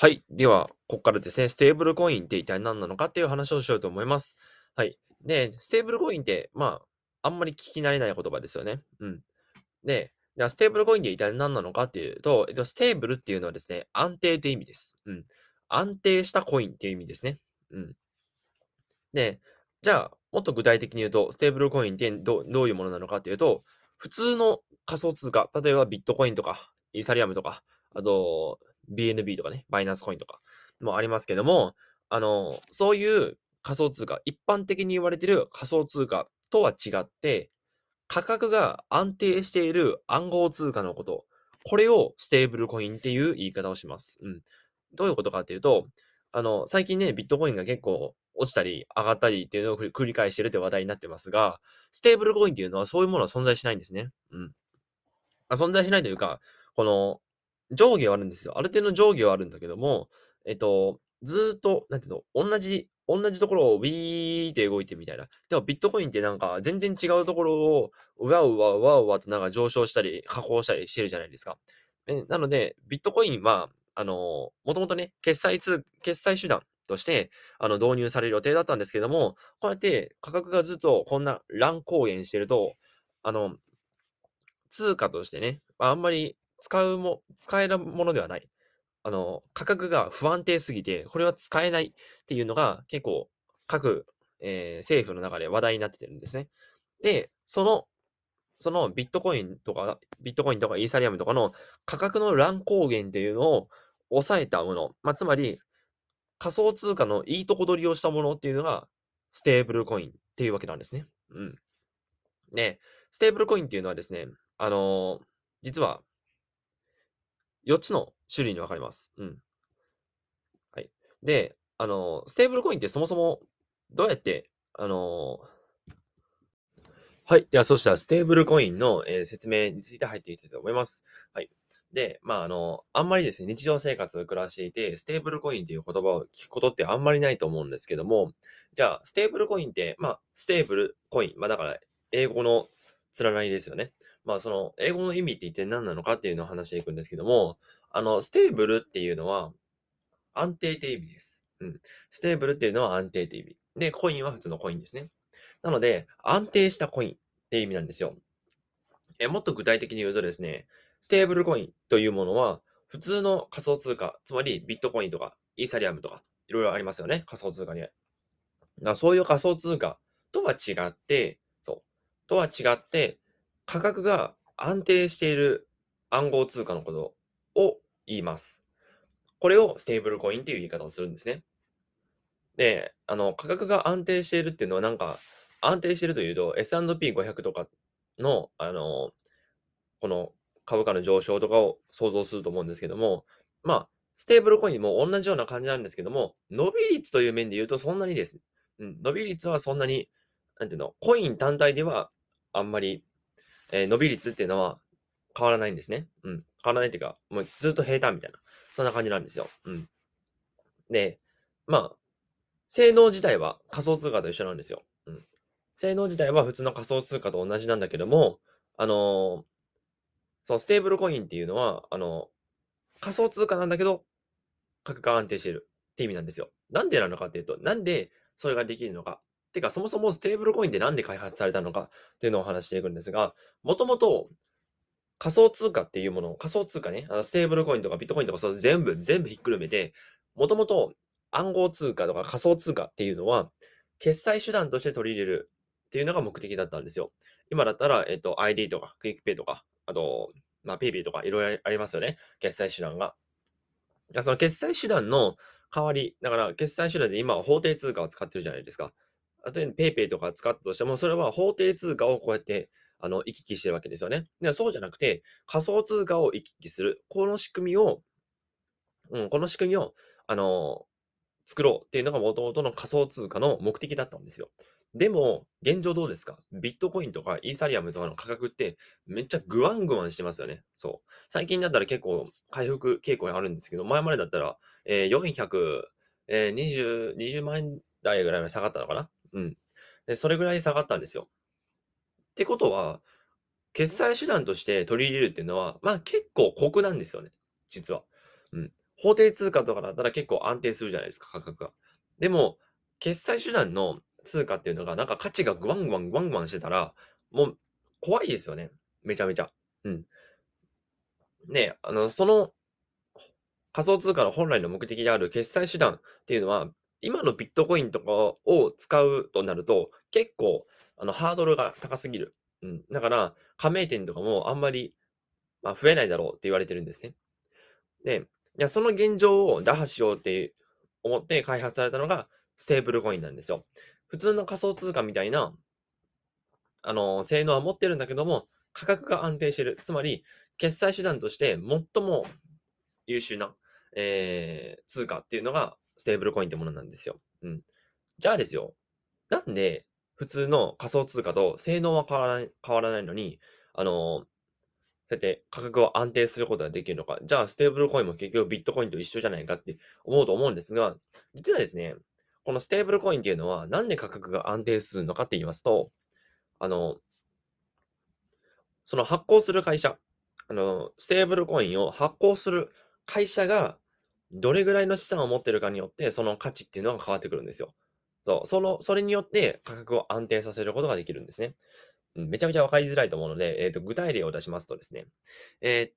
はい。では、ここからですね、ステーブルコインって一体何なのかっていう話をしようと思います。はい。で、ステーブルコインって、あんまり聞き慣れない言葉ですよね。で、ステーブルコインって一体何なのかっていうと、ステーブルっていうのはですね、安定って意味です。安定したコインっていう意味ですね。で、じゃあ、もっと具体的に言うと、ステーブルコインってどういうものなのかっていうと、普通の仮想通貨、例えばビットコインとか、イーサリアムとか、あと、BNB とかね、バイナンスコインとかもありますけども、そういう仮想通貨、一般的に言われている仮想通貨とは違って、価格が安定している暗号通貨のこと、これをステーブルコインっていう言い方をします。どういうことかっていうと、最近ね、ビットコインが結構落ちたり上がったりっていうのを繰り返してるって話題になってますが、ステーブルコインっていうのはそういうものは存在しないんですね。存在しないというか、この上下はあるんですよ。ある程度の上下はあるんだけども、ずっと、なんていうの、同じところをウィーって動いてみたいな。でもビットコインってなんか全然違うところをうわうわとなんか上昇したり、下降したりしてるじゃないですか。なので、ビットコインは、もともとね、決済手段として導入される予定だったんですけども、こうやって価格がずっとこんな乱高下してると、通貨としてね、あんまり使えるものではない。価格が不安定すぎて、これは使えないっていうのが結構各、政府の中で話題になってるんですね。で、そのビットコインとかイーサリアムとかの価格の乱高下っていうのを抑えたもの、つまり仮想通貨のいいとこ取りをしたものっていうのがステーブルコインっていうわけなんですね。で、ステーブルコインっていうのはですね、実は4つの種類に分かれます。はい。で、ステーブルコインってそもそもどうやって、はい。では、そうしたらステーブルコインの、説明について入っていきたいと思います。はい。で、あんまりですね、日常生活を暮らしていて、ステーブルコインという言葉を聞くことってあんまりないと思うんですけども、じゃあ、ステーブルコインって、ステーブルコイン、だから、英語の連なりですよね。その、英語の意味って一体何なのかっていうのを話していくんですけども、ステーブルっていうのは、安定って意味です。ステーブルっていうのは安定って意味。で、コインは普通のコインですね。なので、安定したコインって意味なんですよ。もっと具体的に言うとですね、ステーブルコインというものは、普通の仮想通貨、つまりビットコインとか、イーサリアムとか、いろいろありますよね、仮想通貨には。そういう仮想通貨とは違って、価格が安定している暗号通貨のことを言います。これをステーブルコインっていう言い方をするんですね。で、価格が安定しているっていうのはなんか、安定しているというと S&P 500 とかの、この株価の上昇とかを想像すると思うんですけども、ステーブルコインも同じような感じなんですけども、伸び率という面で言うとそんなにです。伸び率はそんなに、コイン単体ではあんまり伸び率っていうのは変わらないんですね。変わらないっていうか、もうずっと平坦みたいな、そんな感じなんですよ。で、性能自体は仮想通貨と一緒なんですよ。性能自体は普通の仮想通貨と同じなんだけども、そのステーブルコインっていうのは、仮想通貨なんだけど、価格が安定しているって意味なんですよ。なんでなのかっていうと、なんでそれができるのか。てか、そもそもステーブルコインってなんで開発されたのかっていうのをお話していくんですが、もともと仮想通貨っていうものを、仮想通貨ね、ステーブルコインとかビットコインとか、全部ひっくるめて、もともと暗号通貨とか仮想通貨っていうのは、決済手段として取り入れるっていうのが目的だったんですよ。今だったら、ID とか、クイックペイとか、あと、PayPay とか、いろいろありますよね、決済手段が。その決済手段の代わり、だから決済手段で今は法定通貨を使ってるじゃないですか。例えば PayPay とか使ったとしても、それは法定通貨をこうやって行き来してるわけですよね。で、そうじゃなくて、仮想通貨を行き来する。この仕組みを、作ろうっていうのが元々の仮想通貨の目的だったんですよ。でも、現状どうですか？ビットコインとかイーサリアムとかの価格ってめっちゃグワングワンしてますよね。そう。最近だったら結構回復傾向にあるんですけど、前までだったら、420万円台ぐらいまで下がったのかな。で、それぐらい下がったんですよ。ってことは、決済手段として取り入れるっていうのは、結構酷なんですよね、実は。法定通貨とかだったら結構安定するじゃないですか、価格が。でも、決済手段の通貨っていうのが、なんか価値がグワングワンしてたら、もう怖いですよね。めちゃめちゃ。うん。ね、その仮想通貨の本来の目的である決済手段っていうのは、今のビットコインとかを使うとなると、結構、ハードルが高すぎる。うん。だから、加盟店とかもあんまり、まあ、増えないだろうって言われてるんですね。で、いや、その現状を打破しようって思って開発されたのがステーブルコインなんですよ。普通の仮想通貨みたいな、性能は持ってるんだけども、価格が安定してる。つまり、決済手段として最も優秀な、通貨っていうのがステーブルコインってものなんですよ。うん。じゃあですよ。なんで、普通の仮想通貨と性能は変わらないのに、そうやって価格を安定することができるのか。じゃあ、ステーブルコインも結局ビットコインと一緒じゃないかって思うと思うんですが、実はですね、このステーブルコインっていうのは、なんで価格が安定するのかって言いますと、その発行する会社、ステーブルコインを発行する会社が、どれぐらいの資産を持ってるかによって、その価値っていうのが変わってくるんですよ。そう、それによって価格を安定させることができるんですね。めちゃめちゃ分かりづらいと思うので、具体例を出しますとですね、例え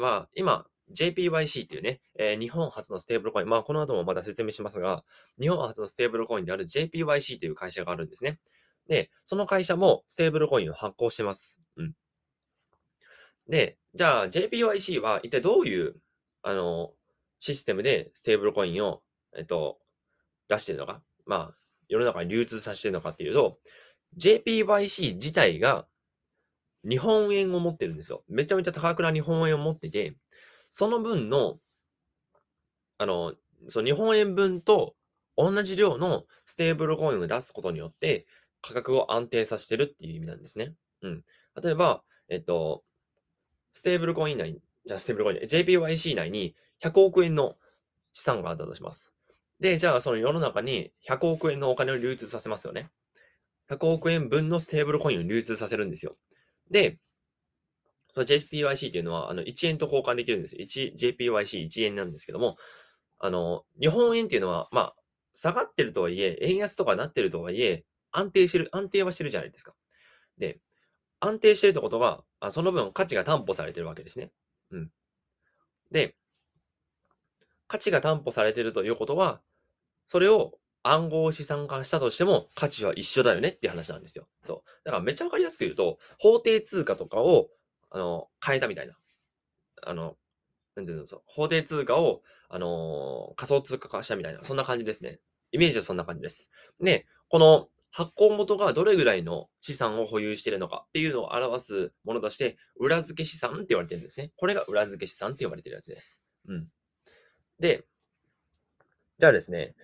ば今 JPYC っていうね、日本初のステーブルコイン、まあこの後もまた説明しますが、日本初のステーブルコインである JPYC という会社があるんですね。で、その会社もステーブルコインを発行してます。うん。で、じゃあ JPYC は一体どういうシステムでステーブルコインを出してるのか、まあ世の中に流通させてるのかっていうと、JPYC 自体が日本円を持ってるんですよ。めちゃめちゃ高くな日本円を持ってて、その分の、その日本円分と同じ量のステーブルコインを出すことによって価格を安定させてるっていう意味なんですね。うん。例えば、ステーブルコイン内、じゃあステーブルコイン、JPYC 内に100億円の資産があったとします。で、じゃあその世の中に100億円のお金を流通させますよね。100億円分のステーブルコインを流通させるんですよ。で、JPYC っていうのは1円と交換できるんです。JPYC1 円なんですけども、日本円っていうのは、まあ、下がってるとはいえ、円安とかなってるとはいえ、安定はしてるじゃないですか。で、安定してるってことは、その分価値が担保されてるわけですね。うん。で、価値が担保されてるということは、それを暗号資産化したとしても価値は一緒だよねっていう話なんですよ。そう。だからめっちゃわかりやすく言うと、法定通貨とかを変えたみたいな。なんていうんですか。法定通貨を仮想通貨化したみたいな。そんな感じですね。イメージはそんな感じです。で、この発行元がどれぐらいの資産を保有しているのかっていうのを表すものとして、裏付け資産って言われてるんですね。これが裏付け資産って言われてるやつです。うん。で、じゃあですね、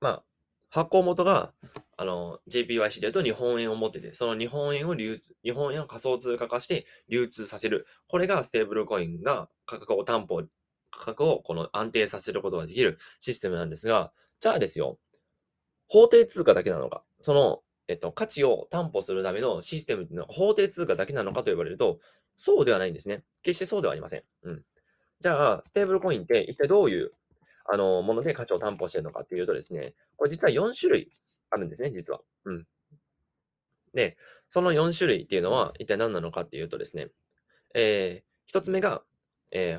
まあ、発行元が、JPYC で言うと日本円を持ってて、その日本円を仮想通貨化して流通させる。これがステーブルコインが価格を安定させることができるシステムなんですが、じゃあですよ、法定通貨だけなのか、その、価値を担保するためのシステムっていうのは法定通貨だけなのかと言われると、そうではないんですね。決してそうではありません。うん。じゃあ、ステーブルコインって一体どういう、もので価値を担保しているのかっていうとですね、これ実は4種類あるんですね、実は。うん。で、その4種類っていうのは一体何なのかっていうとですね、1つ目が、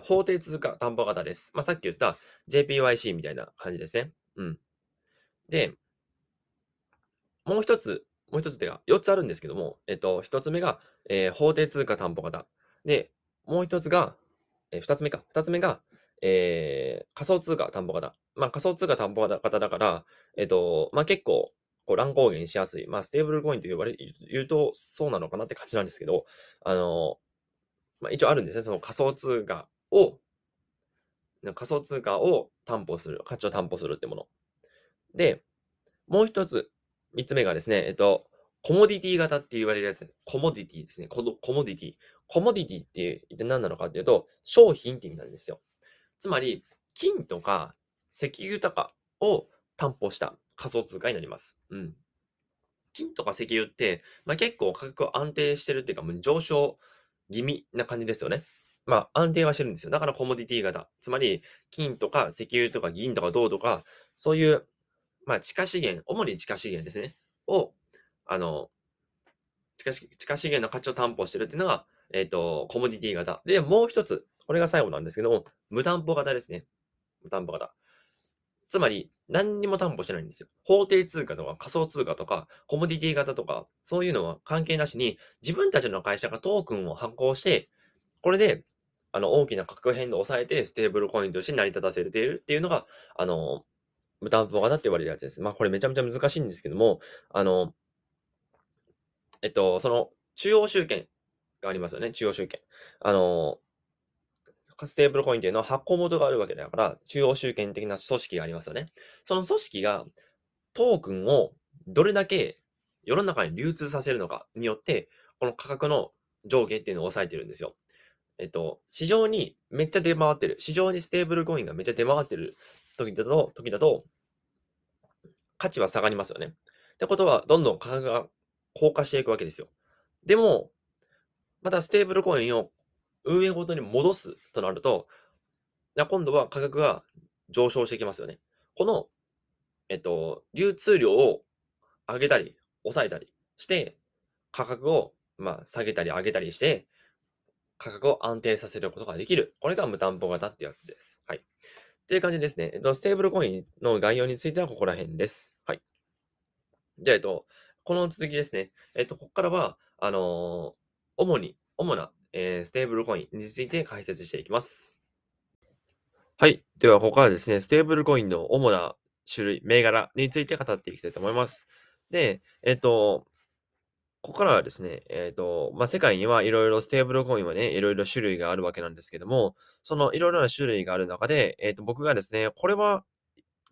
法定通貨担保型です。まあ、さっき言った JPYC みたいな感じですね。うん。で、もう一つっていうか、4つあるんですけども、1つ目が、法定通貨担保型。で、もう一つが、2つ目が、仮想通貨担保型。まあ、仮想通貨担保型だから、まあ、結構、乱高減しやすい。まあ、ステーブルコインと言うと、そうなのかなって感じなんですけど、まあ、一応あるんですね。その仮想通貨を担保する、価値を担保するってもの。で、もう一つ、三つ目がですね、コモディティ型って言われるやつ。コモディティですね。コモディティ。コモディティって一体何なのかっていうと、商品って意味なんですよ。つまり、金とか石油とかを担保した仮想通貨になります。うん。金とか石油って、まあ、結構価格安定してるっていうか、もう上昇気味な感じですよね。まあ安定はしてるんですよ。だからコモディティ型。つまり、金とか石油とか銀とか銅とか、そういう、まあ地下資源、主に地下資源ですね。を、地下資源の価値を担保してるっていうのが、コモディティ型。で、もう一つ、これが最後なんですけども、無担保型ですね。無担保型。つまり、何にも担保してないんですよ。法定通貨とか仮想通貨とか、コモディティ型とか、そういうのは関係なしに、自分たちの会社がトークンを発行して、これで、大きな価格変動を抑えて、ステーブルコインとして成り立たせているっていうのが、無担保型って言われるやつです。まあ、これめちゃめちゃ難しいんですけども、その、中央集権がありますよね、中央集権。ステーブルコインっていうのは発行元があるわけだから、中央集権的な組織がありますよね。その組織がトークンをどれだけ世の中に流通させるのかによって、この価格の上下っていうのを抑えてるんですよ。市場にめっちゃ出回ってる。市場にステーブルコインがめっちゃ出回ってる時だと、価値は下がりますよね。ってことは、どんどん価格が降下していくわけですよ。でも、またステーブルコインを運営ごとに戻すとなると、今度は価格が上昇してきますよね。この、流通量を上げたり、抑えたりして、価格を、下げたり上げたりして、価格を安定させることができる。これが無担保型ってやつです。はい。っていう感じですね。ステーブルコインの概要についてはここら辺です。はい。じゃあ、この続きですね。ここからは、主な、ステーブルコインについて解説していきます。はい。では、ここからですね、ステーブルコインの主な種類、銘柄について語っていきたいと思います。で、ここからはですね、世界にはいろいろステーブルコインはね、いろいろ種類があるわけなんですけども、そのいろいろな種類がある中で、僕がですね、これは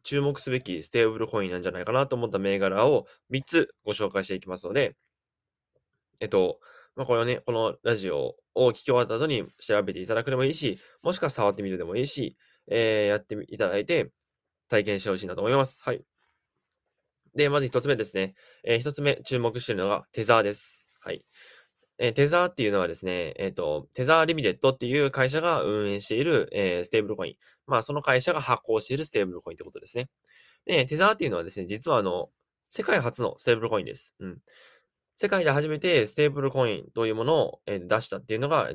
注目すべきステーブルコインなんじゃないかなと思った銘柄を3つご紹介していきますので、これをね、このラジオを聞き終わった後に調べていただくでもいいし、もしくは触ってみるでもいいし、やっていただいて体験してほしいなと思います。はい。で、まず一つ目ですね。一つ目注目しているのがテザーです。はい。テザーっていうのはですね、テザーリミテッドっていう会社が運営している、ステーブルコイン。その会社が発行しているステーブルコインってことですね。で、テザーっていうのはですね、実は世界初のステーブルコインです。うん。世界で初めてステーブルコインというものを出したっていうのが、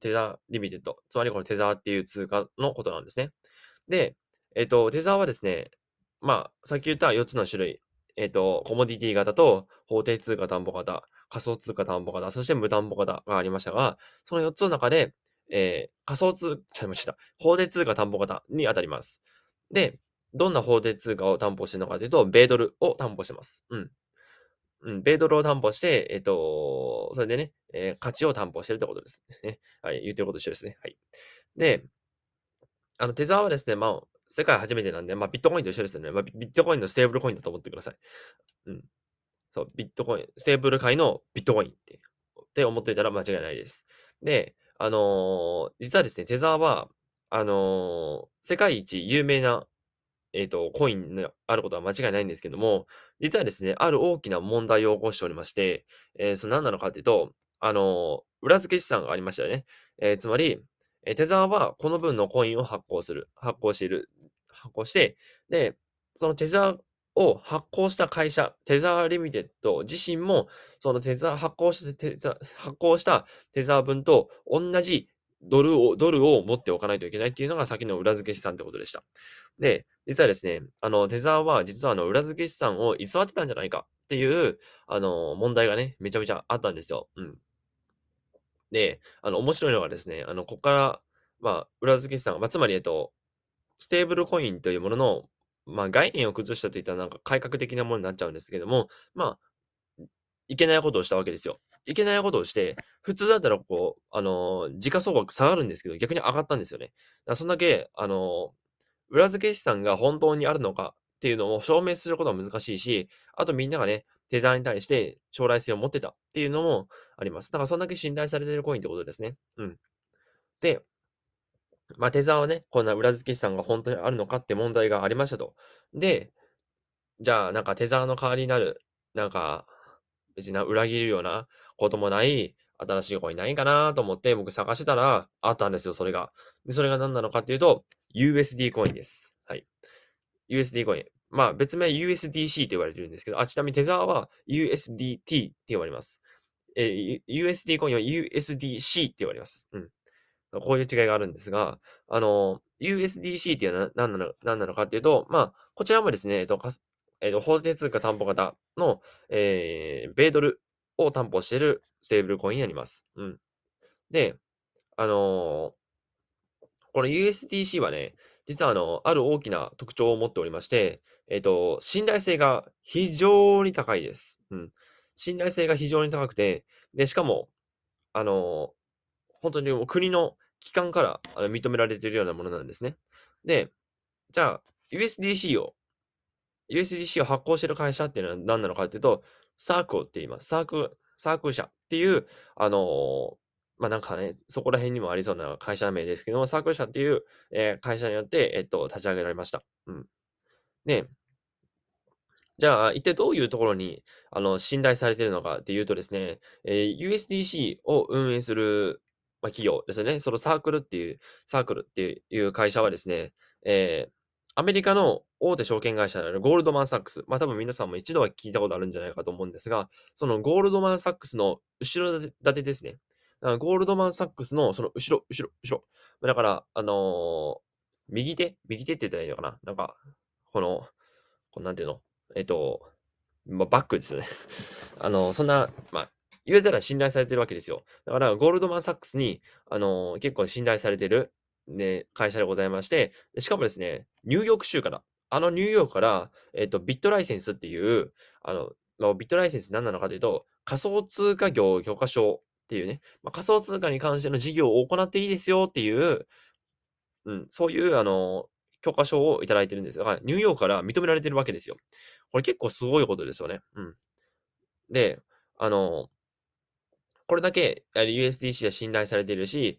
テザーリミテッド。つまりこのテザーっていう通貨のことなんですね。で、テザーはですね、さっき言った4つの種類。コモディティ型と法定通貨担保型、仮想通貨担保型、そして無担保型がありましたが、その4つの中で、法定通貨担保型に当たります。で、どんな法定通貨を担保しているのかというと、米ドルを担保してます。米ドルを担保して、それでね、価値を担保してるってことですね。はい、言ってること一緒ですね。はい。で、テザーはですね、世界初めてなんで、ビットコインと一緒ですよね。ビットコインのステーブルコインだと思ってください。うん。そう、ビットコイン、ステーブル界のビットコインって思っていたら間違いないです。で、実はですね、テザーは、世界一有名な、コインのあることは間違いないんですけども、実はですね、ある大きな問題を起こしておりまして、それ何なのかというと、裏付け資産がありましたよね。つまり、テザーはこの分のコインを発行して、で、そのテザーを発行した会社、テザーリミテッド自身も、その発行したテザー分と同じドルを持っておかないといけないっていうのが先の裏付け資産ってことでした。で、実はですね、テザーは実は裏付け資産を偽ってたんじゃないかっていう、問題がね、めちゃめちゃあったんですよ。うん。で、面白いのがですね、ここから、裏付け資産、つまり、ステーブルコインというものの、概念を崩したといったなんか改革的なものになっちゃうんですけども、いけないことをしたわけですよ。いけないことをして、普通だったら、時価総額下がるんですけど、逆に上がったんですよね。だからそんだけ、裏付け資産が本当にあるのかっていうのを証明することは難しいし、あとみんながね、テザーに対して将来性を持ってたっていうのもあります。だからそんだけ信頼されているコインってことですね。うん。で、テザーはね、こんな裏付け資産が本当にあるのかって問題がありましたと。で、じゃあテザーの代わりになる、別に裏切るようなこともない、新しいコインないかなと思って僕探してたらあったんですよ、それが。で、それが何なのかっていうと、USD コインです。はい。USD コイン。まあ別名 USDC と言われてるんですけど、ちなみにテザーは USDT って言われます。USD コインは USDC って言われます。うん。こういう違いがあるんですが、USDC っていうのは何なのかっていうと、まあ、こちらもですね、法定通貨担保型の、米ドルを担保しているステーブルコインになります。うん。で、この USDC はね、実はある大きな特徴を持っておりまして、信頼性が非常に高いです。うん。信頼性が非常に高くて、で、しかも、本当に国の機関から認められているようなものなんですね。で、じゃあ、USDC を発行している会社っていうのは何なのかっていうと、サークルって言います。サークル社っていう、まあ、なんかね、そこら辺にもありそうな会社名ですけども、サークル社っていう、会社によって、立ち上げられました。うん。で、じゃあ、一体どういうところに信頼されているのかっていうとですね、USDC を運営する企業ですよね。そのサークルっていう会社はですね、アメリカの大手証券会社であるゴールドマンサックス。まあ多分皆さんも一度は聞いたことあるんじゃないかと思うんですが、そのゴールドマンサックスの後ろ盾ですね。ゴールドマンサックスのその後ろ。だから、右手って言ったらいいのかな。なんか、このなんていうのまあ、バックですよね。そんな、まあ、言えたら信頼されてるわけですよ。だから、ゴールドマンサックスに、結構信頼されてる、ね、会社でございまして、しかもですね、ニューヨーク州から、ニューヨークから、ビットライセンスっていう、ビットライセンス何なのかというと、仮想通貨業許可証っていうね、まあ、仮想通貨に関しての事業を行っていいですよっていう、うん、そういう、許可証をいただいてるんですが、ニューヨークから認められてるわけですよ。これ結構すごいことですよね。うん。で、これだけ USDC は信頼されているし、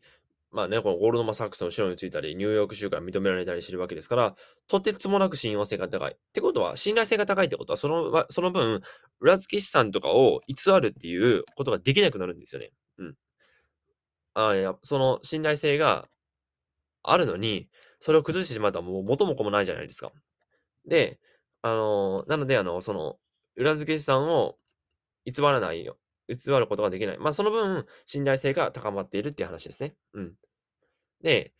まあね、このゴールドマンサックスの後ろについたり、ニューヨーク州から認められたりしてるわけですから、とてつもなく信用性が高い。ってことは、信頼性が高いってことは、その分、裏付け資産とかを偽るっていうことができなくなるんですよね。うん。その信頼性があるのに、それを崩してしまったらもう元も子もないじゃないですか。で、なので、裏付け資産を偽ることができない。まあ、その分、信頼性が高まっているっていう話ですね。うん。で、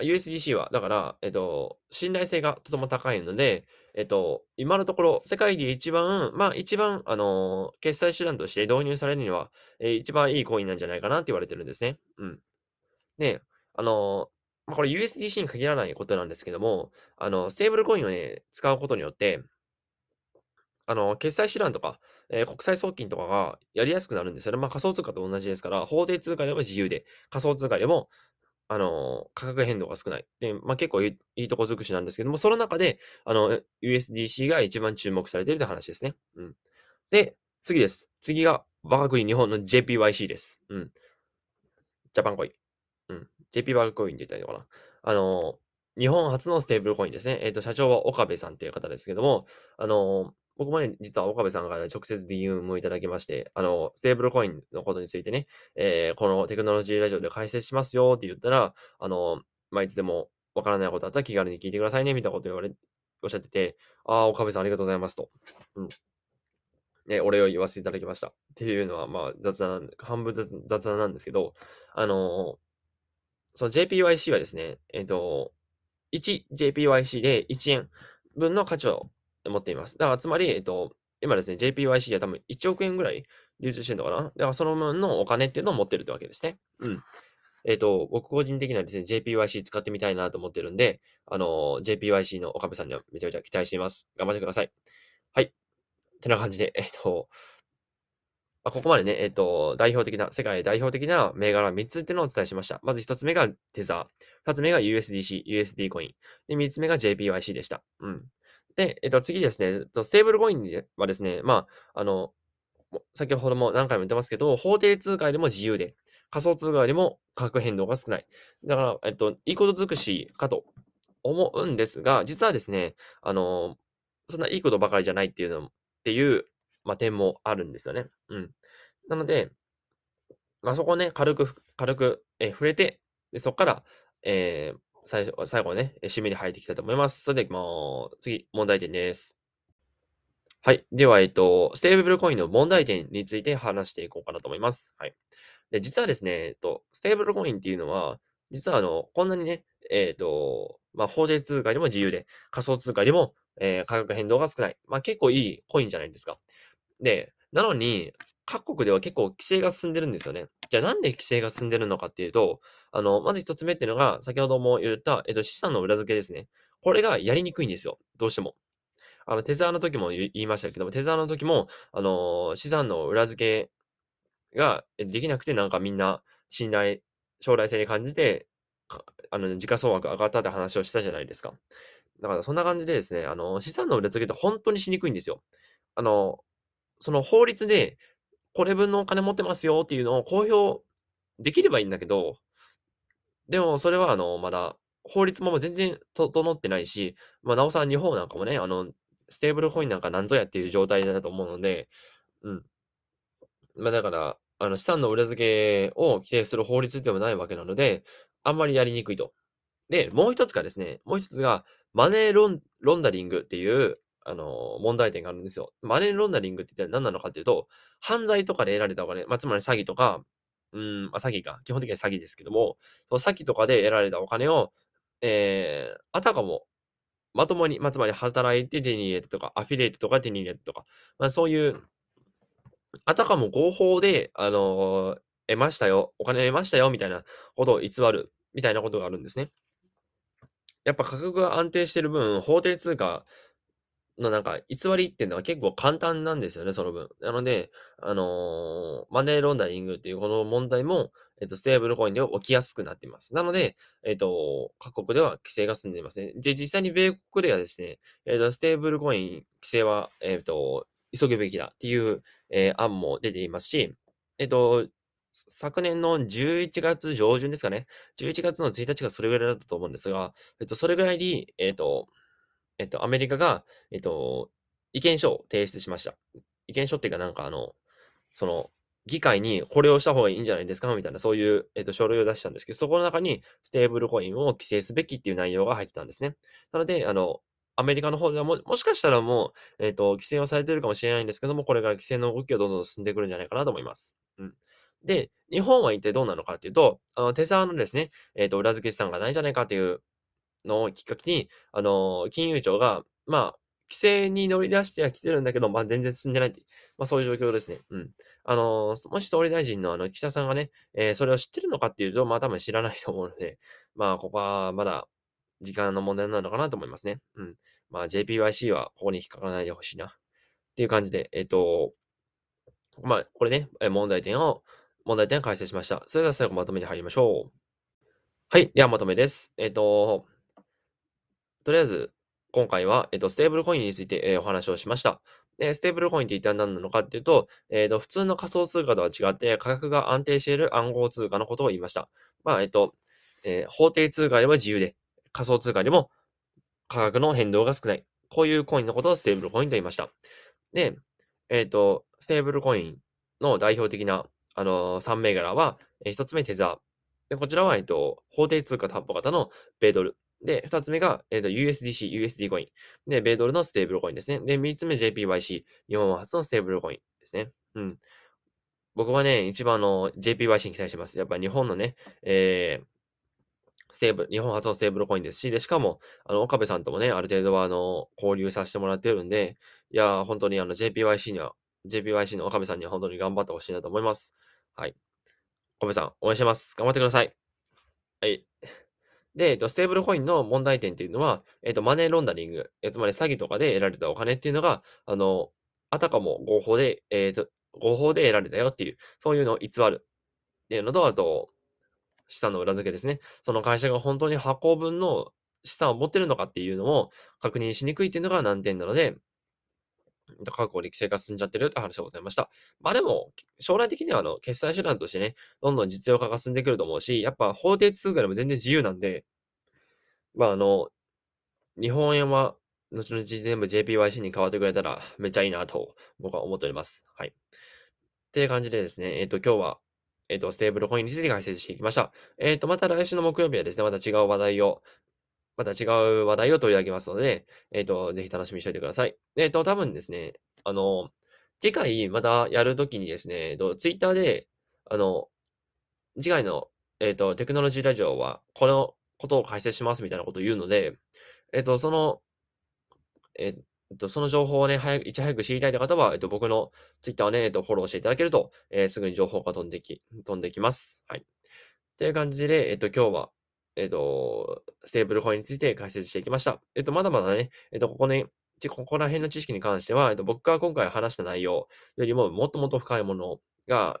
USDC は、だから、信頼性がとても高いので、今のところ、世界で一番、決済手段として導入されるには、一番いいコインなんじゃないかなって言われてるんですね。うん。で、これ USDC に限らないことなんですけども、ステーブルコインをね、使うことによって、決済手段とか、国際送金とかがやりやすくなるんですよね。まあ、仮想通貨と同じですから、法定通貨でも自由で、仮想通貨でも、価格変動が少ない。で、まあ、結構いいとこ尽くしなんですけども、その中で、USDC が一番注目されているって話ですね。うん。で、次です。次が、我が国日本の JPYC です。うん。ジャパンコイン。うん。JPYC コインって言ったらいいのかな。日本初のステーブルコインですね。社長は岡部さんっていう方ですけども、僕もね、実は岡部さんから、ね、直接 DM をいただきまして、ステーブルコインのことについてね、このテクノロジーラジオで解説しますよって言ったら、いつでもわからないことあったら気軽に聞いてくださいね、みたいなことおっしゃってて、岡部さんありがとうございますと。うん。ね、お礼を言わせていただきました。っていうのは、まあ、半分雑談なんですけど、その JPYC はですね、1 JPYC で1円分の価値を持っています。だからつまり、今ですね、JPYC は多分1億円ぐらい流通してるのかな。だからその分のお金っていうのを持ってるってわけですね。うん。僕個人的にはですね、JPYC 使ってみたいなと思ってるんで、JPYC の岡部さんにはめちゃめちゃ期待しています。頑張ってください。はい。ってな感じで、ここまでね、世界代表的な銘柄3つっていうのをお伝えしました。まず1つ目がテザー。2つ目が USDC、USD コイン。で、3つ目が JPYC でした。うん。で、次ですね、ステーブルコインはですね、まあ、先ほども何回も言ってますけど、法定通貨よりも自由で、仮想通貨よりも価格変動が少ない。だから、いいこと尽くしかと思うんですが、実はですね、そんないいことばかりじゃないっていう点もあるんですよね。うん。なので、あそこね、軽く触れて、でそこから、最後ね、締めに入っていきたいと思います。それではもう次、問題点です。はい。では、ステーブルコインの問題点について話していこうかなと思います。はい。で、実はですね、ステーブルコインっていうのは、実はこんなにね、法定通貨よりも自由で、仮想通貨よりも、価格変動が少ない。まあ、結構いいコインじゃないですか。で、なのに、各国では結構規制が進んでるんですよね。じゃあなんで規制が進んでるのかっていうと、まず一つ目っていうのが、先ほども言った、資産の裏付けですね。これがやりにくいんですよ。どうしても。テザーの時も言いましたけども、テザーの時も、資産の裏付けができなくて、なんかみんな将来性に感じて、時価総額上がったって話をしたじゃないですか。だからそんな感じでですね、資産の裏付けって本当にしにくいんですよ。その法律で、これ分のお金持ってますよっていうのを公表できればいいんだけど、でもそれはまだ法律も全然整ってないし、まあ、なおさら日本なんかもね、ステーブルコインなんかなんぞやっていう状態だと思うので、うん。まあ、だから、資産の裏付けを規定する法律ではないわけなので、あんまりやりにくいと。で、もう一つが、マネーロンダリングっていう、問題点があるんですよ。マネーロンダリングって何なのかっていうと、犯罪とかで得られたお金、まあ、つまり詐欺とか、基本的には詐欺ですけども、その詐欺とかで得られたお金を、あたかもまともに、まあ、つまり働いて手に入れるとか、アフィリエイトとか手に入れるとか、まあ、そういう、あたかも合法で、得ましたよ、お金を得ましたよ、みたいなことを偽る、みたいなことがあるんですね。やっぱ価格が安定している分、法定通貨のなんか偽りっていうのは結構簡単なんですよね、その分。なので、マネーロンダリングっていうこの問題も、ステーブルコインでは起きやすくなっています。なので、各国では規制が進んでいますね。で、実際に米国ではですね、ステーブルコイン規制は、急ぐべきだっていう、案も出ていますし、昨年の11月上旬ですかね、11月の1日がそれぐらいだったと思うんですが、それぐらいに、アメリカが、意見書を提出しました。意見書っていうか、なんかその、議会にこれをした方がいいんじゃないですかみたいな、そういう、書類を出したんですけど、そこの中にステーブルコインを規制すべきっていう内容が入ってたんですね。なので、アメリカの方ではもしかしたらもう、規制はされてるかもしれないんですけども、これから規制の動きがどんどん進んでくるんじゃないかなと思います。うん。で、日本は一体どうなのかっていうと、テザーのですね、裏付け資産がないんじゃないかっていう、のをきっかけに、金融庁が、まあ、規制に乗り出してはきてるんだけど、まあ、全然進んでないって、まあ、そういう状況ですね。うん。もし総理大臣の岸田さんがね、それを知ってるのかっていうと、まあ、多分知らないと思うので、まあ、ここはまだ時間の問題なのかなと思いますね。うん。まあ、JPYC はここに引っかからないでほしいな。っていう感じで、まあ、これね、問題点を解説しました。それでは最後まとめに入りましょう。はい。では、まとめです。とりあえず、今回は、ステーブルコインについて、お話をしました。で、ステーブルコインって一体何なのかっていうと、普通の仮想通貨とは違って、価格が安定している暗号通貨のことを言いました。まあ、法定通貨よりも自由で、仮想通貨よりも価格の変動が少ない。こういうコインのことをステーブルコインと言いました。で、ステーブルコインの代表的な、3銘柄は、1つ目、テザー。で、こちらは、法定通貨担保型の米ドル。で、二つ目が、USDC、USD コイン。で、米ドルのステーブルコインですね。で、三つ目 JPYC、日本初のステーブルコインですね。うん。僕はね、一番JPYC に期待してます。やっぱ日本のね、日本初のステーブルコインですし、で、しかも、岡部さんともね、ある程度は、交流させてもらってるんで、いや、本当にJPYC の岡部さんには本当に頑張ってほしいなと思います。はい。岡部さん、応援してます。頑張ってください。はい。で、ステーブルコインの問題点っていうのは、マネーロンダリング、つまり詐欺とかで得られたお金っていうのが、あたかも合法で得られたよっていう、そういうのを偽るっていうのと、あと、資産の裏付けですね。その会社が本当に発行分の資産を持ってるのかっていうのを確認しにくいっていうのが難点なので、過去に規制が進んじゃってるって話がございました。まあでも、将来的には決済手段としてね、どんどん実用化が進んでくると思うし、やっぱ法定通貨でも全然自由なんで、まあ日本円は後々全部 JPYC に変わってくれたらめっちゃいいなと僕は思っております。はい。っていう感じでですね、今日は、ステーブルコインについて解説していきました。また来週の木曜日はですね、また違う話題を取り上げますので、ぜひ楽しみにしておいてください。多分ですね、次回またやるときにですね、ツイッターで、次回の、テクノロジーラジオは、このことを解説しますみたいなことを言うので、その情報をね、いち早く知りたい方は、僕のツイッターをね、フォローしていただけると、すぐに情報が飛んできます。はい。という感じで、今日は、ステーブルコインについて解説していきました。まだまだね、ここら辺の知識に関しては、僕が今回話した内容よりももっと深いものが、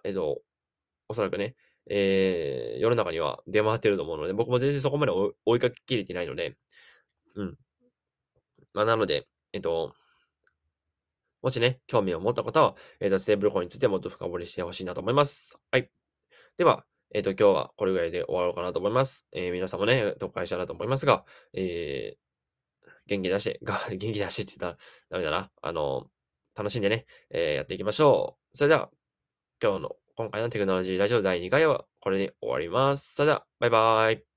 おそらくね、世の中には出回ってると思うので、僕も全然そこまで追いかけきれてないので、なので、もしね、興味を持った方は、ステーブルコインについてもっと深掘りしてほしいなと思います。はい。では、今日はこれぐらいで終わろうかなと思います。皆さんもね、会社だと思いますが、元気出してって言ったらダメだな。楽しんでね、やっていきましょう。それでは、今回のテクノロジーラジオ第2回はこれで終わります。それでは、バイバーイ。